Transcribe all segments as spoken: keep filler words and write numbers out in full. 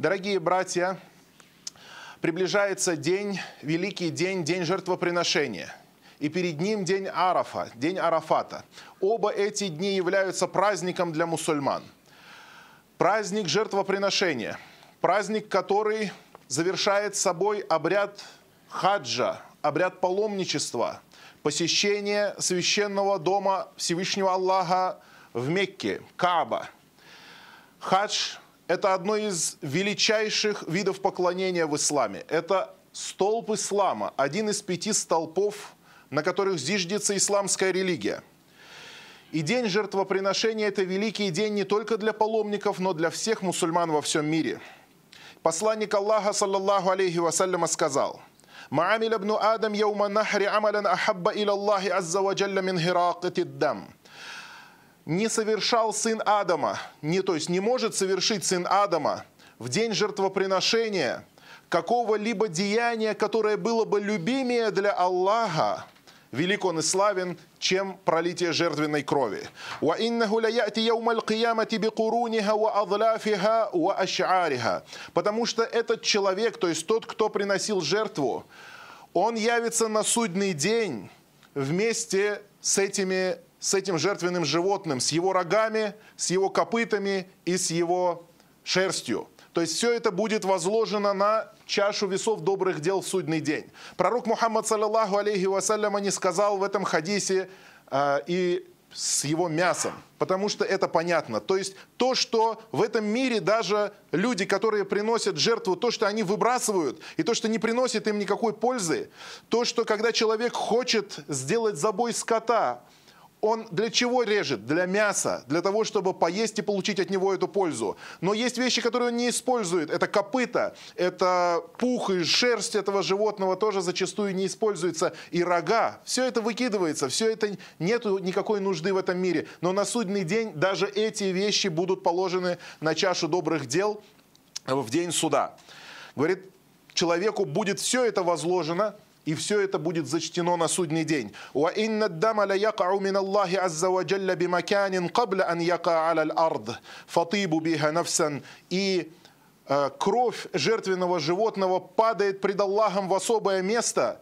Дорогие братья, приближается день, великий день, день жертвоприношения. И перед ним день Арафа, день Арафата. Оба эти дни являются праздником для мусульман. Праздник жертвоприношения, праздник, который завершает собой обряд хаджа, обряд паломничества, посещение священного дома Всевышнего Аллаха в Мекке, Кааба. Хадж – это одно из величайших видов поклонения в исламе. Это столб ислама, один из пяти столпов, на которых зиждется исламская религия. И день жертвоприношения – это великий день не только для паломников, но для всех мусульман во всем мире. Посланник Аллаха, саллаллаху алейхи вассаляма, сказал: «Ма амиля бну Адам яума нахри амалян ахабба иля Аллахи азза ва джалля мин хиракатид дам». Не совершал сын Адама, не, то есть не может совершить сын Адама в день жертвоприношения какого-либо деяния, которое было бы любимее для Аллаха, велик он и славен, чем пролитие жертвенной крови. Потому что этот человек, то есть тот, кто приносил жертву, он явится на судный день вместе с этими, с этим жертвенным животным, с его рогами, с его копытами и с его шерстью. То есть все это будет возложено на чашу весов добрых дел в судный день. Пророк Мухаммад, саллаллаху алейхи вассаляма, не сказал в этом хадисе э, и с его мясом, потому что это понятно. То есть то, что в этом мире даже люди, которые приносят жертву, то, что они выбрасывают, и то, что не приносит им никакой пользы, то, что когда человек хочет сделать забой скота, он для чего режет? Для мяса, для того, чтобы поесть и получить от него эту пользу. Но есть вещи, которые он не использует. Это копыта, это пух и шерсть этого животного тоже зачастую не используется. И рога. Все это выкидывается, все это нету никакой нужды в этом мире. Но на судный день даже эти вещи будут положены на чашу добрых дел в день суда. Говорит, человеку будет все это возложено, и все это будет зачтено на судный день. И э, кровь жертвенного животного падает пред Аллахом в особое место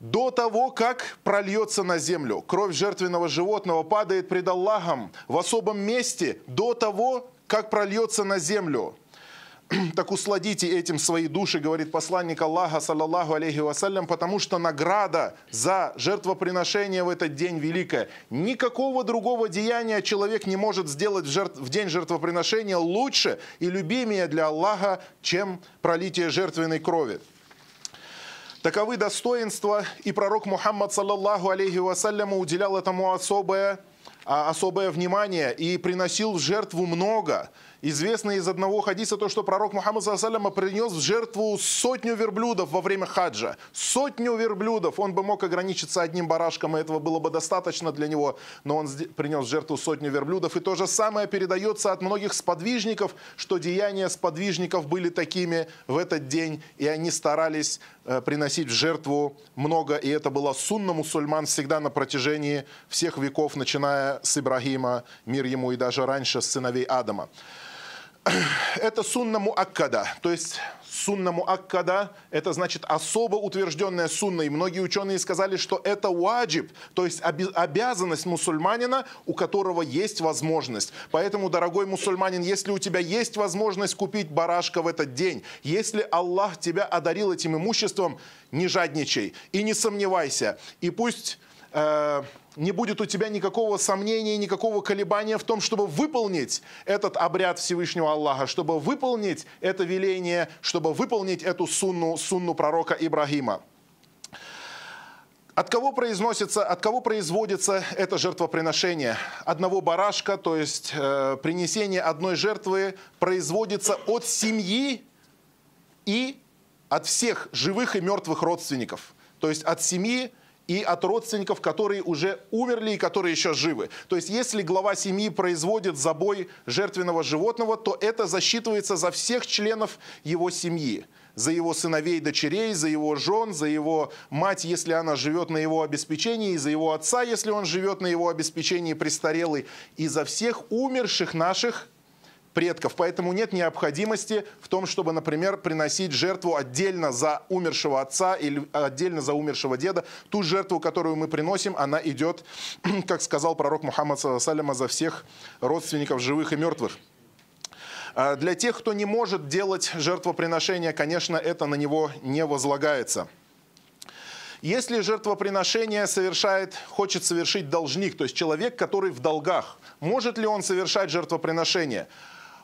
до того, как прольется на землю. Кровь жертвенного животного падает пред Аллахом в особом месте до того, как прольется на землю. «Так усладите этим свои души», говорит посланник Аллаха, саллаллаху алейхи вассалям, потому что награда за жертвоприношение в этот день великая. Никакого другого деяния человек не может сделать в, жертв... в день жертвоприношения лучше и любимее для Аллаха, чем пролитие жертвенной крови. Таковы достоинства, и пророк Мухаммад, саллаллаху алейхи вассаляму, уделял этому особое, особое внимание и приносил в жертву много. Известно из одного хадиса то, что пророк Мухаммад, саллаллаху алейхи ва саллям, принес в жертву сотню верблюдов во время хаджа. Сотню верблюдов. Он бы мог ограничиться одним барашком, и этого было бы достаточно для него, но он принес в жертву сотню верблюдов. И то же самое передается от многих сподвижников, что деяния сподвижников были такими в этот день, и они старались приносить в жертву много, и это была сунна мусульман всегда на протяжении всех веков, начиная с Ибрагима, мир ему, и даже раньше с сыновей Адама. Это сунна муаккада, то есть сунна муаккада, это значит особо утвержденная сунна. И многие ученые сказали, что это уаджиб, то есть обязанность мусульманина, у которого есть возможность. Поэтому, дорогой мусульманин, если у тебя есть возможность купить барашка в этот день, если Аллах тебя одарил этим имуществом, не жадничай и не сомневайся. И пусть... Э не будет у тебя никакого сомнения, никакого колебания в том, чтобы выполнить этот обряд Всевышнего Аллаха, чтобы выполнить это веление, чтобы выполнить эту сунну, сунну пророка Ибрагима. От кого произносится, от кого производится это жертвоприношение? Одного барашка, то есть э, принесение одной жертвы, производится от семьи и от всех живых и мертвых родственников. То есть от семьи и от родственников, которые уже умерли и которые еще живы. То есть если глава семьи производит забой жертвенного животного, то это засчитывается за всех членов его семьи. За его сыновей, дочерей, за его жен, за его мать, если она живет на его обеспечении, и за его отца, если он живет на его обеспечении престарелый, и за всех умерших наших предков. Поэтому нет необходимости в том, чтобы, например, приносить жертву отдельно за умершего отца или отдельно за умершего деда. Ту жертву, которую мы приносим, она идет, как сказал пророк Мухаммад, за всех родственников живых и мертвых. Для тех, кто не может делать жертвоприношение, конечно, это на него не возлагается. Если жертвоприношение совершает, хочет совершить должник, то есть человек, который в долгах, может ли он совершать жертвоприношение?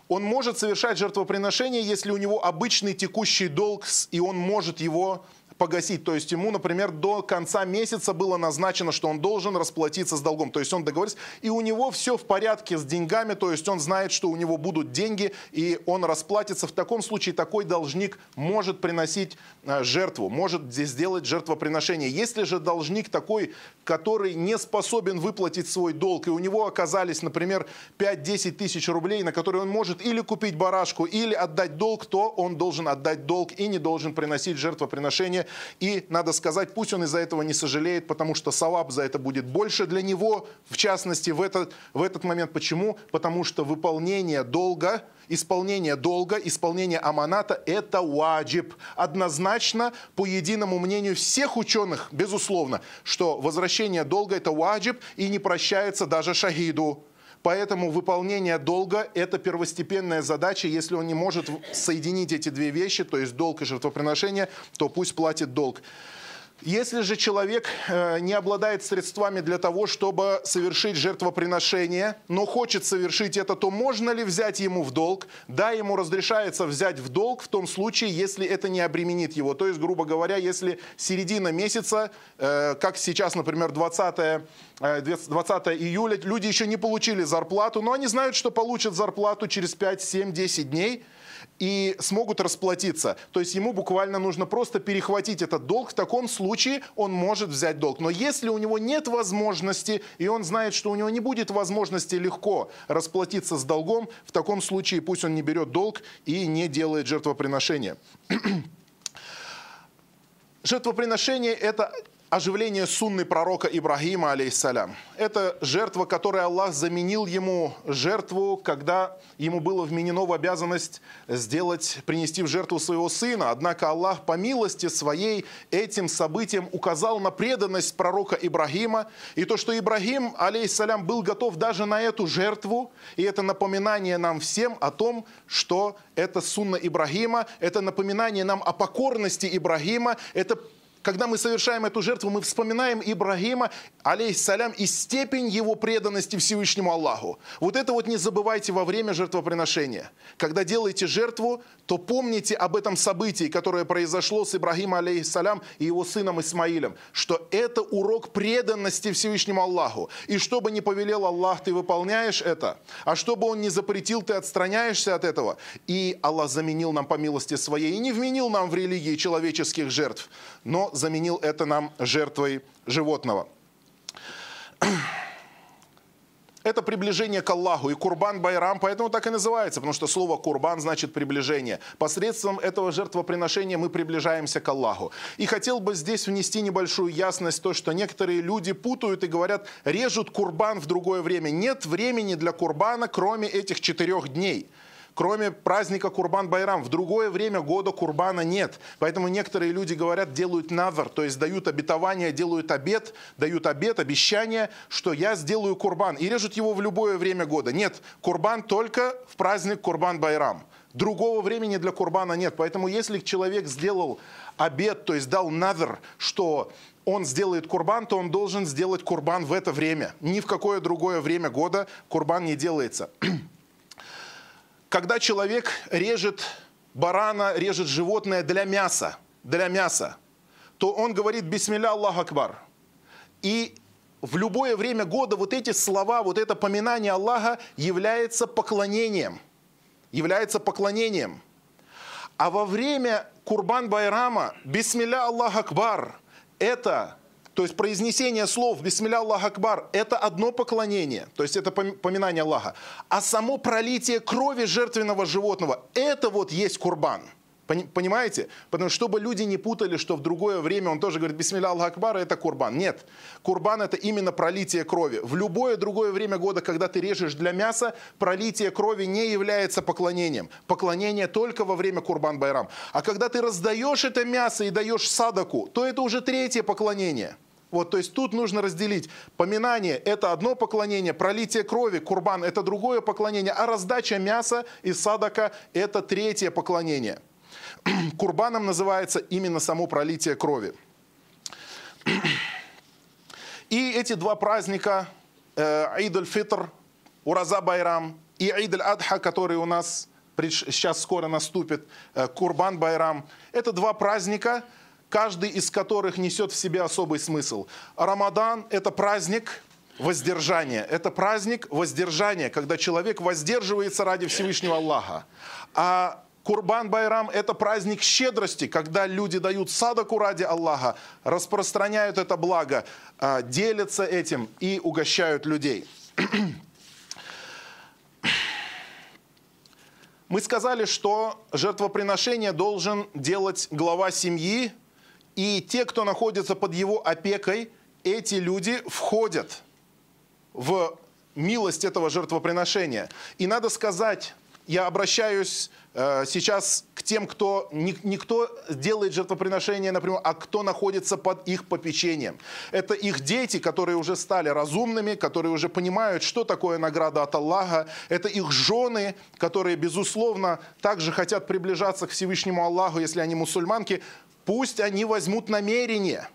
Он может совершать жертвоприношение, если у него обычный текущий долг, и он может его погасить. То есть ему, например, до конца месяца было назначено, что он должен расплатиться с долгом. То есть он договорился, и у него все в порядке с деньгами, то есть он знает, что у него будут деньги, и он расплатится. В таком случае такой должник может приносить жертву, может сделать жертвоприношение. Если же должник такой, который не способен выплатить свой долг, и у него оказались, например, пять-десять тысяч рублей, на которые он может или купить барашку, или отдать долг, то он должен отдать долг и не должен приносить жертвоприношение. И надо сказать, пусть он из-за этого не сожалеет, потому что саваб за это будет больше для него, в частности, в этот, в этот момент. Почему? Потому что выполнение долга, исполнение долга, исполнение аманата – это ваджиб. Однозначно, по единому мнению всех ученых, безусловно, что возвращение долга – это ваджиб и не прощается даже шахиду. Поэтому выполнение долга – это первостепенная задача. Если он не может соединить эти две вещи, то есть долг и жертвоприношение, то пусть платит долг. Если же человек не обладает средствами для того, чтобы совершить жертвоприношение, но хочет совершить это, то можно ли взять ему в долг? Да, ему разрешается взять в долг в том случае, если это не обременит его. То есть, грубо говоря, если середина месяца, как сейчас, например, двадцатое июля, люди еще не получили зарплату, но они знают, что получат зарплату через пять, семь, десять дней. И смогут расплатиться. То есть ему буквально нужно просто перехватить этот долг. В таком случае он может взять долг. Но если у него нет возможности, и он знает, что у него не будет возможности легко расплатиться с долгом, в таком случае пусть он не берет долг и не делает жертвоприношение. Жертвоприношение – это оживление сунны пророка Ибрагима, алейхиссалям. Это жертва, которой Аллах заменил ему жертву, когда ему было вменено в обязанность сделать, принести в жертву своего сына. Однако Аллах по милости своей этим событием указал на преданность пророка Ибрагима. И то, что Ибрагим, алейхиссалям, был готов даже на эту жертву. И это напоминание нам всем о том, что это сунна Ибрагима. Это напоминание нам о покорности Ибрагима. Это когда мы совершаем эту жертву, мы вспоминаем Ибрагима, алейхиссалям, и степень его преданности Всевышнему Аллаху. Вот это вот не забывайте во время жертвоприношения. Когда делаете жертву, то помните об этом событии, которое произошло с Ибрагимом, алейхиссалям, и его сыном Исмаилем, что это урок преданности Всевышнему Аллаху. И что бы ни повелел Аллах, ты выполняешь это, а что бы он ни запретил, ты отстраняешься от этого. И Аллах заменил нам по милости своей, и не вменил нам в религии человеческих жертв, но заменил это нам жертвой животного. Это приближение к Аллаху и Курбан-Байрам, поэтому так и называется, потому что слово «курбан» значит «приближение». Посредством этого жертвоприношения мы приближаемся к Аллаху. И хотел бы здесь внести небольшую ясность, то, что некоторые люди путают и говорят, режут курбан в другое время. Нет времени для курбана, кроме этих четырех дней. Кроме праздника Курбан-Байрам, в другое время года курбана нет. Поэтому некоторые люди говорят, делают надр, то есть дают обетование, делают обет, дают обет, обещание, что я сделаю курбан. И режут его в любое время года. Нет, курбан только в праздник Курбан-Байрам. Другого времени для курбана нет. Поэтому если человек сделал обет, то есть дал надр, что он сделает курбан, то он должен сделать курбан в это время. Ни в какое другое время года курбан не делается. Когда человек режет барана, режет животное для мяса, для мяса, то он говорит «Бисмилля, Аллах Акбар». И в любое время года вот эти слова, вот это поминание Аллаха является поклонением. Является поклонением. А во время Курбан-Байрама «Бисмилля, Аллах Акбар» это... То есть произнесение слов «Бисмилля Аллах Акбар» – это одно поклонение, то есть это поминание Аллаха. А само пролитие крови жертвенного животного – это вот есть курбан. Понимаете? Потому что чтобы люди не путали, что в другое время он тоже говорит «Бисмилля Аллах Акбар» — это курбан. Нет. Курбан — это именно пролитие крови. В любое другое время года, когда ты режешь для мяса, пролитие крови не является поклонением. Поклонение только во время Курбан-Байрам. А когда ты раздаешь это мясо и даешь садаку, то это уже третье поклонение. Вот, то есть тут нужно разделить. Поминание – это одно поклонение, пролитие крови, курбан – это другое поклонение, а раздача мяса и садака – это третье поклонение. Курбаном называется именно само пролитие крови. И эти два праздника, Ид аль-Фитр, Ураза-Байрам и Ид аль-Адха, который у нас сейчас скоро наступит, Курбан-Байрам, это два праздника, каждый из которых несет в себе особый смысл. Рамадан – это праздник воздержания. Это праздник воздержания, когда человек воздерживается ради Всевышнего Аллаха. А Курбан-Байрам – это праздник щедрости, когда люди дают садаку ради Аллаха, распространяют это благо, делятся этим и угощают людей. Мы сказали, что жертвоприношение должен делать глава семьи, и те, кто находится под его опекой, эти люди входят в милость этого жертвоприношения. И надо сказать, я обращаюсь э, сейчас к тем, кто не, не кто делает жертвоприношение напрямую, а кто находится под их попечением. Это их дети, которые уже стали разумными, которые уже понимают, что такое награда от Аллаха. Это их жены, которые, безусловно, также хотят приближаться к Всевышнему Аллаху, если они мусульманки. Пусть они возьмут намерение.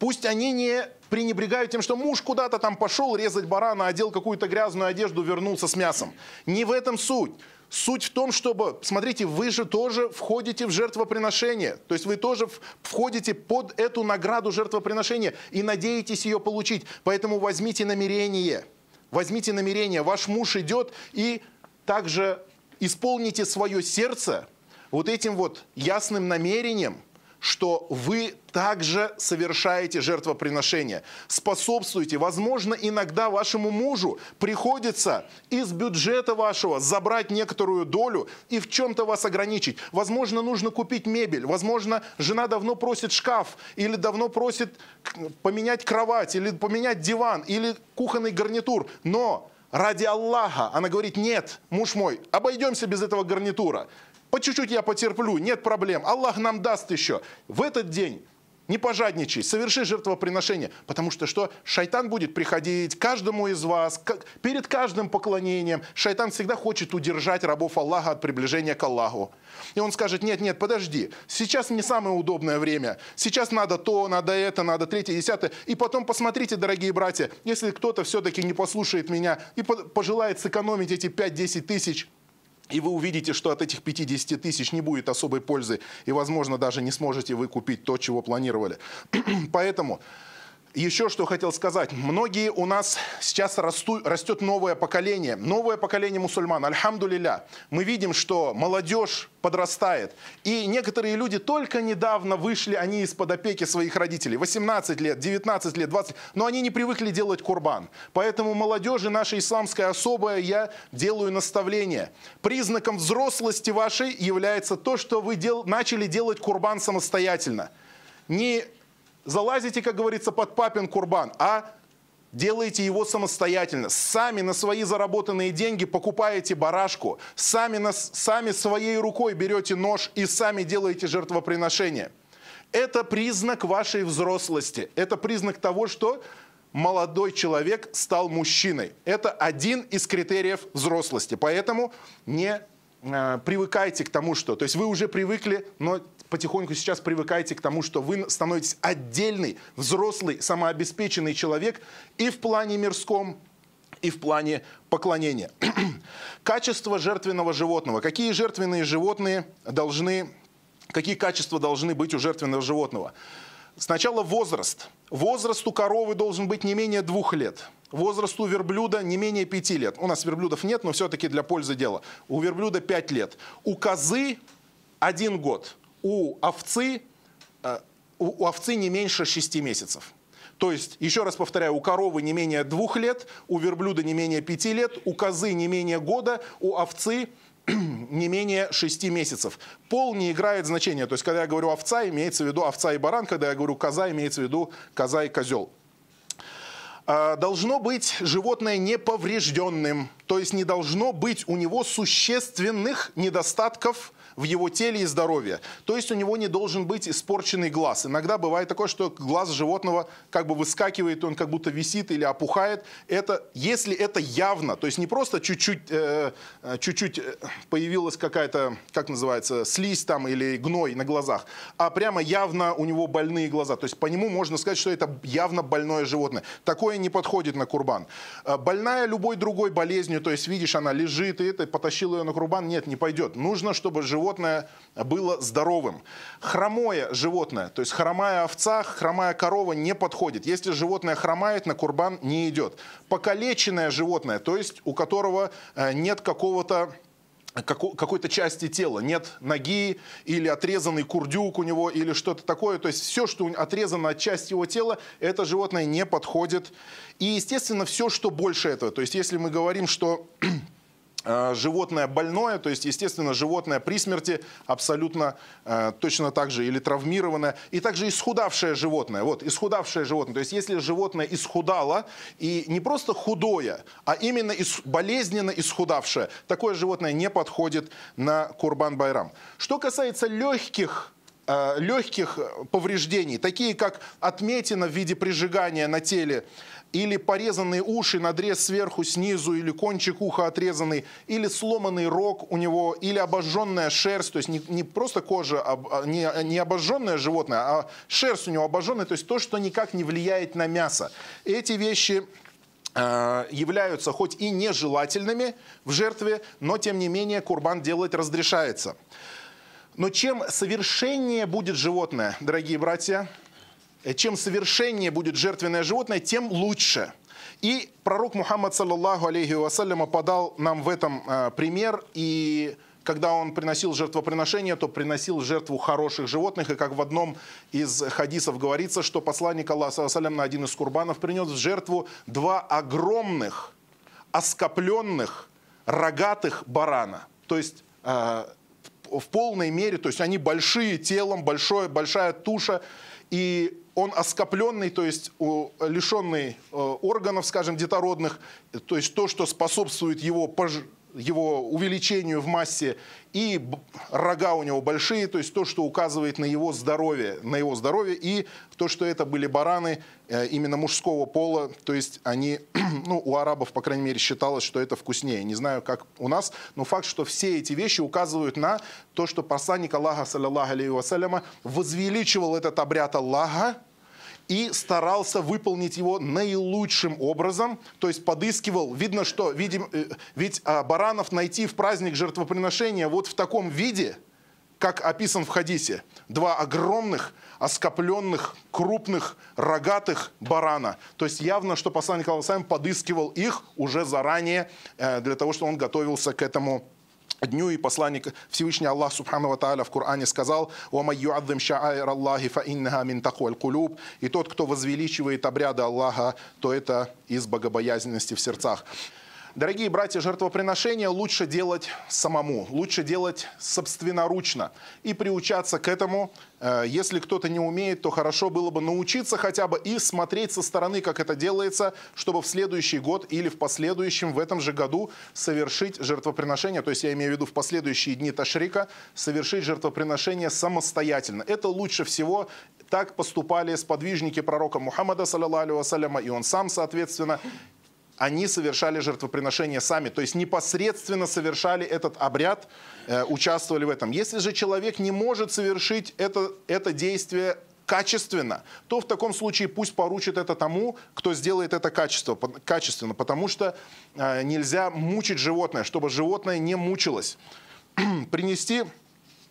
Пусть они не пренебрегают тем, что муж куда-то там пошел резать барана, одел какую-то грязную одежду, вернулся с мясом. Не в этом суть. Суть в том, чтобы, смотрите, вы же тоже входите в жертвоприношение. То есть вы тоже входите под эту награду жертвоприношения и надеетесь ее получить. Поэтому возьмите намерение. Возьмите намерение. Ваш муж идет, и также исполните свое сердце вот этим вот ясным намерением, что вы также совершаете жертвоприношение. Способствуйте. Возможно, иногда вашему мужу приходится из бюджета вашего забрать некоторую долю и в чем-то вас ограничить. Возможно, нужно купить мебель. Возможно, жена давно просит шкаф, или давно просит поменять кровать, или поменять диван, или кухонный гарнитур. Но ради Аллаха она говорит: нет, муж мой, обойдемся без этого гарнитура. По чуть-чуть я потерплю, нет проблем, Аллах нам даст еще. В этот день не пожадничай, соверши жертвоприношение. Потому что что? Шайтан будет приходить каждому из вас, как, перед каждым поклонением. Шайтан всегда хочет удержать рабов Аллаха от приближения к Аллаху. И он скажет: нет, нет, подожди, сейчас не самое удобное время. Сейчас надо то, надо это, надо третье, десятое. И потом посмотрите, дорогие братья, если кто-то все-таки не послушает меня и пожелает сэкономить эти пять-десять тысяч, и вы увидите, что от этих пятидесяти тысяч не будет особой пользы. И, возможно, даже не сможете вы купить то, чего планировали. Поэтому еще что хотел сказать. Многие у нас сейчас расту, растет новое поколение. Новое поколение мусульман. Альхамдулилля. Мы видим, что молодежь подрастает. И некоторые люди только недавно вышли, они из-под опеки своих родителей. восемнадцать лет, девятнадцать лет, двадцать. Но они не привыкли делать курбан. Поэтому молодежи нашей исламской особое я делаю наставление. Признаком взрослости вашей является то, что вы дел, начали делать курбан самостоятельно. Не залазите, как говорится, под папин курбан, а делайте его самостоятельно. Сами на свои заработанные деньги покупаете барашку, сами, на, сами своей рукой берете нож и сами делаете жертвоприношение. Это признак вашей взрослости. Это признак того, что молодой человек стал мужчиной. Это один из критериев взрослости. Поэтому не э, привыкайте к тому, что... То есть вы уже привыкли, но... Потихоньку сейчас привыкайте к тому, что вы становитесь отдельный, взрослый, самообеспеченный человек и в плане мирском, и в плане поклонения. Качество жертвенного животного. Какие жертвенные животные должны, какие качества должны быть у жертвенного животного? Сначала возраст. Возраст у коровы должен быть не менее двух лет. Возраст у верблюда не менее пяти лет. У нас верблюдов нет, но все-таки для пользы дела. У верблюда пять лет. У козы один год. У овцы, у овцы не меньше шести месяцев. То есть, еще раз повторяю, у коровы не менее двух лет, у верблюда не менее пяти лет, у козы не менее года, у овцы не менее шести месяцев. Пол не играет значения. То есть, когда я говорю овца, имеется в виду овца и баран. Когда я говорю коза, имеется в виду коза и козел. Должно быть животное неповрежденным. То есть, не должно быть у него существенных недостатков в его теле и здоровье. То есть у него не должен быть испорченный глаз. Иногда бывает такое, что глаз животного как бы выскакивает, он как будто висит или опухает. Это, если это явно, то есть не просто чуть-чуть э, появилась какая-то, как называется, слизь там или гной на глазах, а прямо явно у него больные глаза. То есть по нему можно сказать, что это явно больное животное. Такое не подходит на курбан. Больная любой другой болезнью, то есть видишь, она лежит, и ты потащил ее на курбан, нет, не пойдет. Нужно, чтобы животное животное было здоровым. Хромое животное, то есть хромая овца, хромая корова не подходит. Если животное хромает, на курбан не идет. Покалеченное животное, то есть у которого нет какого-то какой-то части тела, нет ноги или отрезанный курдюк у него или что-то такое, то есть все, что отрезано от части его тела, это животное не подходит. И, естественно, все, что больше этого, то есть если мы говорим, что животное больное, то есть, естественно, животное при смерти абсолютно э, точно так же, или травмированное, и также исхудавшее животное. Вот, исхудавшее животное. То есть, если животное исхудало, и не просто худое, а именно ис- болезненно исхудавшее, такое животное не подходит на Курбан-Байрам. Что касается легких легких повреждений, такие как отметина в виде прижигания на теле, или порезанные уши, надрез сверху, снизу, или кончик уха отрезанный, или сломанный рог у него, или обожженная шерсть, то есть не, не просто кожа, а не, не обожженное животное, а шерсть у него обожженная, то есть то, что никак не влияет на мясо. Эти вещи являются хоть и нежелательными в жертве, но тем не менее курбан делать разрешается. Но чем совершеннее будет животное, дорогие братья, чем совершеннее будет жертвенное животное, тем лучше. И пророк Мухаммад, саллаллаху алейхи вассаляма, подал нам в этом пример. И когда он приносил жертвоприношение, то приносил жертву хороших животных. И как в одном из хадисов говорится, что посланник Аллаха, саллаллаху алейхи вассалям, на один из курбанов принес в жертву два огромных, оскопленных, рогатых барана. То есть в полной мере, то есть они большие телом, большое, большая туша, и он оскопленный, то есть лишенный органов, скажем, детородных, то есть то, что способствует его, его увеличению в массе, и рога у него большие, то есть то, что указывает на его здоровье, на его здоровье, и то, что это были бараны именно мужского пола, то есть они, ну, у арабов, по крайней мере, считалось, что это вкуснее. Не знаю, как у нас, но факт, что все эти вещи указывают на то, что посланник Аллаха, саллаллаху алейхи вассаляма, возвеличивал этот обряд Аллаха и старался выполнить его наилучшим образом, то есть подыскивал, видно, что, видим, ведь баранов найти в праздник жертвоприношения вот в таком виде, как описан в хадисе, два огромных, оскопленных, крупных, рогатых барана. То есть явно, что посланник Аллаха сам подыскивал их уже заранее, для того, чтобы он готовился к этому дню. И посланник Всевышний Аллах субхану ва тааля в Коране сказал: и тот, кто возвеличивает обряды Аллаха, то это из богобоязненности в сердцах. Дорогие братья, жертвоприношения лучше делать самому, лучше делать собственноручно и приучаться к этому. Если кто-то не умеет, то хорошо было бы научиться хотя бы и смотреть со стороны, как это делается, чтобы в следующий год или в последующем, в этом же году, совершить жертвоприношение, то есть я имею в виду в последующие дни Ташрика, совершить жертвоприношение самостоятельно. Это лучше всего. Так поступали сподвижники пророка Мухаммада, саллаллаху алейхи ва саллям, и он сам, соответственно. Они совершали жертвоприношение сами, то есть непосредственно совершали этот обряд, участвовали в этом. Если же человек не может совершить это, это действие качественно, то в таком случае пусть поручит это тому, кто сделает это качество, качественно, потому что нельзя мучить животное, чтобы животное не мучилось. Принести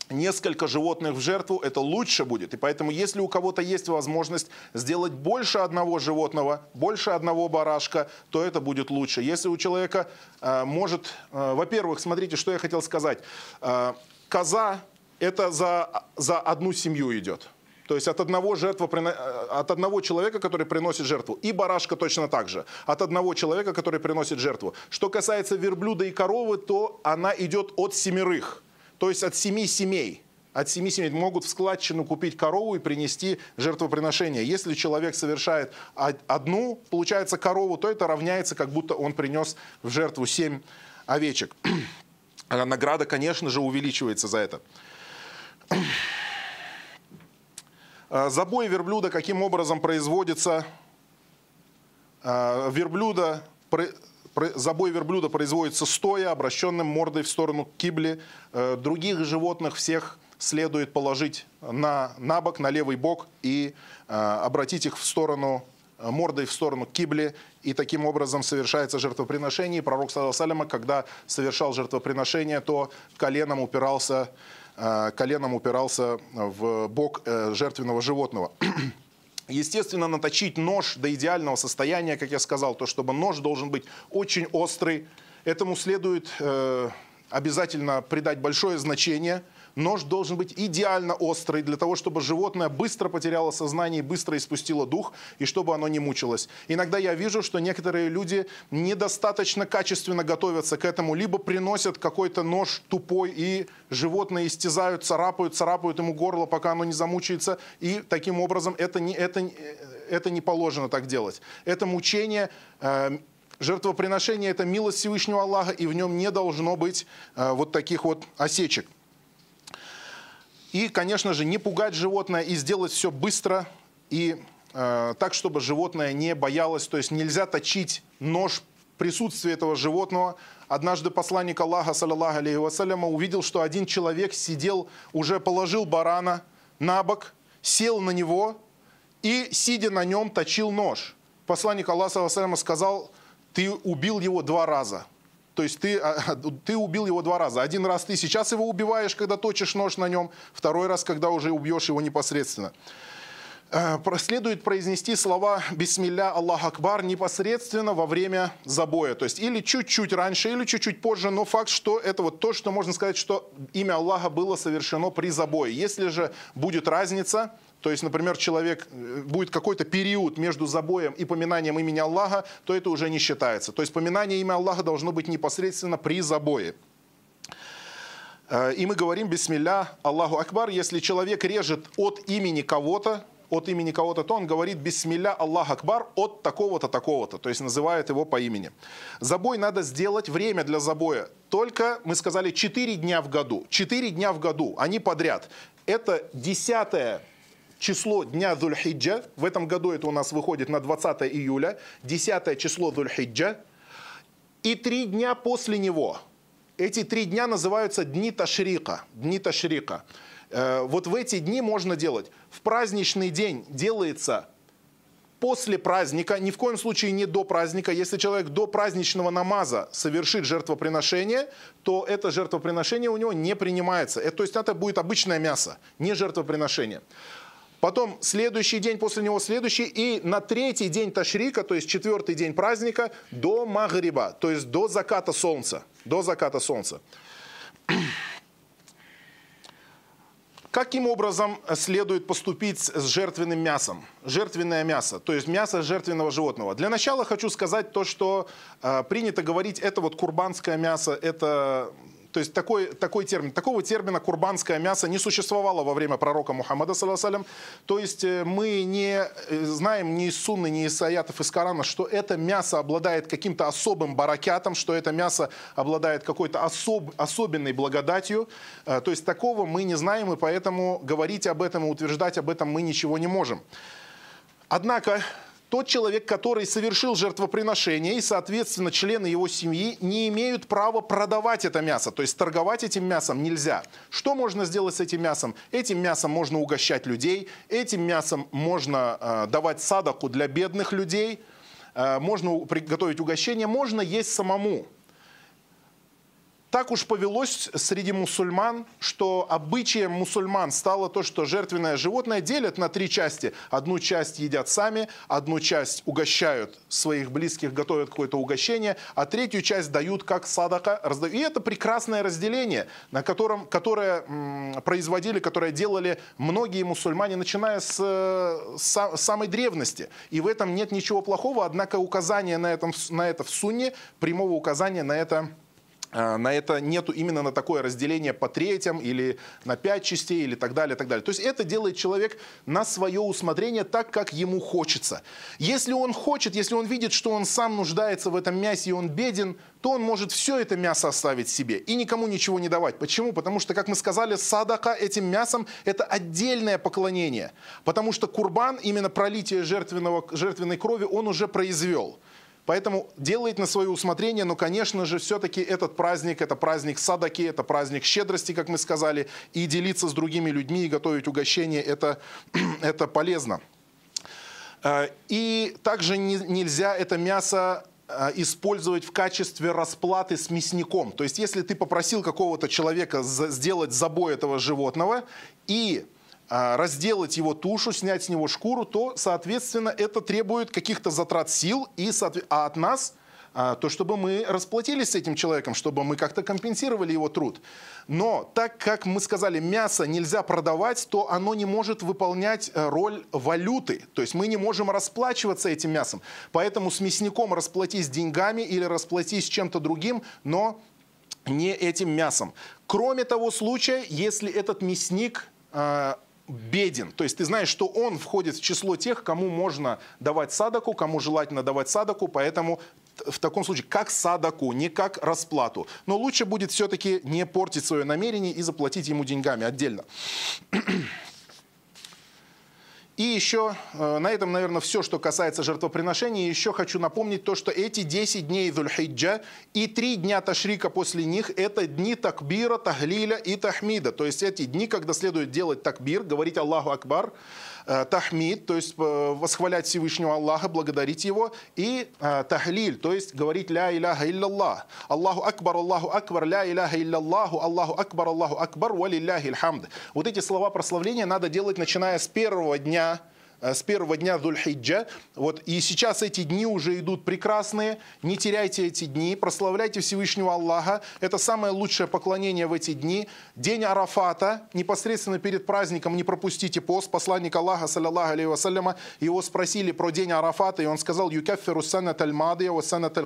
несколько животных в жертву, это лучше будет. И поэтому, если у кого-то есть возможность сделать больше одного животного, больше одного барашка, то это будет лучше. Если у человека э, может... Э, во-первых, смотрите, что я хотел сказать. Э, коза, это за, за одну семью идет. То есть от одного, жертва, от одного человека, который приносит жертву. И барашка точно так же. От одного человека, который приносит жертву. Что касается верблюда и коровы, то она идет от семерых. То есть от семи семей. От семи семей могут в складчину купить корову и принести жертвоприношение. Если человек совершает одну, получается, корову, то это равняется, как будто он принес в жертву семь овечек. А награда, конечно же, увеличивается за это. Забой верблюда каким образом производится? Верблюда, забой верблюда производится стоя, обращенным мордой в сторону кибли. Других животных всех следует положить на, на бок, на левый бок и обратить их в сторону, мордой в сторону кибли. И таким образом совершается жертвоприношение. И пророк, саллаллаху алейхи ва саллям, когда совершал жертвоприношение, то коленом упирался... коленом упирался в бок жертвенного животного. Естественно, наточить нож до идеального состояния, как я сказал, то, чтобы нож должен быть очень острый. Этому следует обязательно придать большое значение. Нож должен быть идеально острый, для того, чтобы животное быстро потеряло сознание, быстро испустило дух, и чтобы оно не мучилось. Иногда я вижу, что некоторые люди недостаточно качественно готовятся к этому, либо приносят какой-то нож тупой, и животное истязают, царапают, царапают ему горло, пока оно не замучается, и таким образом это не, это, это не положено так делать. Это мучение... Э, жертвоприношение — это милость Всевышнего Аллаха, и в нем не должно быть э, вот таких вот осечек. И, конечно же, не пугать животное и сделать все быстро и э, так, чтобы животное не боялось. То есть нельзя точить нож в присутствии этого животного. Однажды посланник Аллаха, саллаллаху алейхи ва саллям, увидел, что один человек сидел, уже положил барана на бок, сел на него и, сидя на нем, точил нож. Посланник Аллаха, саллаллаху алейхи ва саллям, сказал: «Ты убил его два раза». То есть ты, ты убил его два раза. Один раз ты сейчас его убиваешь, когда точишь нож на нем. Второй раз, когда уже убьешь его непосредственно. Следует произнести слова «Бисмилля, Аллах Акбар» непосредственно во время забоя. То есть или чуть-чуть раньше, или чуть-чуть позже. Но факт, что это вот то, что можно сказать, что имя Аллаха было совершено при забое. Если же будет разница... То есть, например, человек, будет какой-то период между забоем и поминанием имени Аллаха, то это уже не считается. То есть поминание имя Аллаха должно быть непосредственно при забое. И мы говорим «Бисмилля, Аллаху Акбар». Если человек режет от имени кого-то, от имени кого-то, то он говорит «Бисмилля, Аллах Акбар» от такого-то, такого-то. То есть называет его по имени. Забой надо сделать, время для забоя. Только, мы сказали, четыре дня в году. четыре дня в году, они подряд. Это десятое число дня Зульхиджа, в этом году это у нас выходит на двадцатое июля, десятое число Зульхиджа, и три дня после него. Эти три дня называются дни Ташрика. Дни Ташрика. Вот в эти дни можно делать. В праздничный день делается после праздника, ни в коем случае не до праздника. Если человек до праздничного намаза совершит жертвоприношение, то это жертвоприношение у него не принимается. Это, то есть это будет обычное мясо, не жертвоприношение. Потом следующий день, после него следующий, и на третий день Ташрика, то есть четвертый день праздника, до Магриба, то есть до заката солнца. До заката солнца. Каким образом следует поступить с жертвенным мясом? Жертвенное мясо, то есть мясо жертвенного животного. Для начала хочу сказать то, что э, принято говорить, это вот курбанское мясо, это... То есть такой, такой термин, такого термина «курбанское мясо» не существовало во время пророка Мухаммада, саллаллаху алейхи ва саллям. То есть мы не знаем ни из сунны, ни из аятов из Корана, что это мясо обладает каким-то особым баракятом, что это мясо обладает какой-то особ, особенной благодатью. То есть такого мы не знаем, и поэтому говорить об этом и утверждать об этом мы ничего не можем. Однако... Тот человек, который совершил жертвоприношение, и, соответственно, члены его семьи не имеют права продавать это мясо. То есть торговать этим мясом нельзя. Что можно сделать с этим мясом? Этим мясом можно угощать людей, этим мясом можно э, давать садаку для бедных людей, э, можно приготовить угощение, можно есть самому. Так уж повелось среди мусульман, что обычаем мусульман стало то, что жертвенное животное делят на три части. Одну часть едят сами, одну часть угощают своих близких, готовят какое-то угощение, а третью часть дают как садака. И это прекрасное разделение, на котором, которое производили, которое делали многие мусульмане, начиная с, с самой древности. И в этом нет ничего плохого, однако указания на, этом, на это в сунне, прямого указания на это На это нету, именно на такое разделение по третьям или на пять частей или так далее, так далее. То есть это делает человек на свое усмотрение так, как ему хочется. Если он хочет, если он видит, что он сам нуждается в этом мясе и он беден, то он может все это мясо оставить себе и никому ничего не давать. Почему? Потому что, как мы сказали, садака этим мясом – это отдельное поклонение. Потому что курбан, именно пролитие жертвенного, жертвенной крови, он уже произвел. Поэтому делает на свое усмотрение, но, конечно же, все-таки этот праздник, это праздник садаки, это праздник щедрости, как мы сказали, и делиться с другими людьми, и готовить угощение, это, это полезно. И также не, нельзя это мясо использовать в качестве расплаты с мясником. То есть, если ты попросил какого-то человека сделать забой этого животного и разделать его тушу, снять с него шкуру, то, соответственно, это требует каких-то затрат сил, и, а от нас то, чтобы мы расплатились с этим человеком, чтобы мы как-то компенсировали его труд. Но так как мы сказали, мясо нельзя продавать, то оно не может выполнять роль валюты. То есть мы не можем расплачиваться этим мясом. Поэтому с мясником расплатись деньгами или расплатись чем-то другим, но не этим мясом. Кроме того случая, если этот мясник беден. То есть ты знаешь, что он входит в число тех, кому можно давать садаку, кому желательно давать садаку, поэтому в таком случае как садаку, не как расплату. Но лучше будет все-таки не портить свое намерение и заплатить ему деньгами отдельно. И еще, на этом, наверное, все, что касается жертвоприношений. Еще хочу напомнить то, что эти десять дней Зульхиджа и три дня Ташрика после них – это дни такбира, тахлиля и тахмида. То есть эти дни, когда следует делать такбир, говорить «Аллаху Акбар», тахмид, то есть восхвалять Всевышнего Аллаха, благодарить Его, и тахлиль, то есть говорить «Ля иляха илляллах», «Аллаху Акбар, Аллаху Акбар, Ля иляха илляллаху, Аллаху Акбар, Аллаху Акбар, ва лилляхи лхамд». Вот эти слова прославления надо делать, начиная с первого дня, с первого дня Зульхиджа. Вот, и сейчас эти дни уже идут прекрасные. Не теряйте эти дни, прославляйте Всевышнего Аллаха. Это самое лучшее поклонение в эти дни. День Арафата, непосредственно перед праздником не пропустите пост. Посланник Аллаха, саллаллаху алейхи вассаляма, его спросили про день Арафата, и он сказал: «Юкаффиру санат аль-мадия вассанат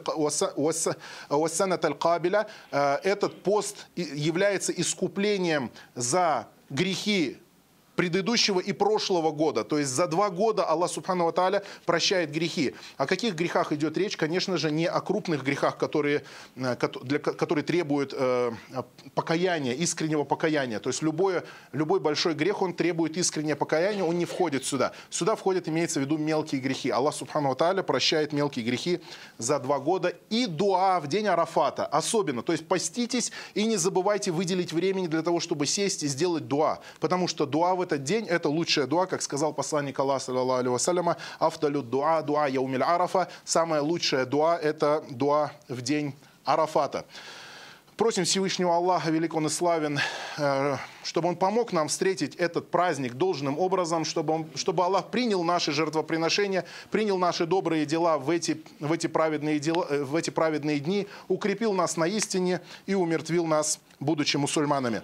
аль-кабиля». Этот пост является искуплением за грехи предыдущего и прошлого года. То есть за два года Аллах субханаху ва тааля прощает грехи. О каких грехах идет речь? Конечно же, не о крупных грехах, которые, для, которые требуют покаяния, искреннего покаяния. То есть любое, любой большой грех, он требует искреннего покаяния, он не входит сюда. Сюда входит, имеется в виду, мелкие грехи. Аллах субханаху ва тааля прощает мелкие грехи за два года. И дуа в день Арафата особенно. То есть поститесь и не забывайте выделить времени для того, чтобы сесть и сделать дуа. Потому что дуа в этот день — это лучшая дуа, как сказал посланник Аллаха, саллаллаху алейхи вассаляма, «Афдалю дуа, дуа яумиль арафа». Самая лучшая дуа — это дуа в день Арафата. Просим Всевышнего Аллаха, велик он и славен, чтобы он помог нам встретить этот праздник должным образом, чтобы, он, чтобы Аллах принял наши жертвоприношения, принял наши добрые дела в эти, в эти праведные дела, в эти праведные дни, укрепил нас на истине и умертвил нас, будучи мусульманами.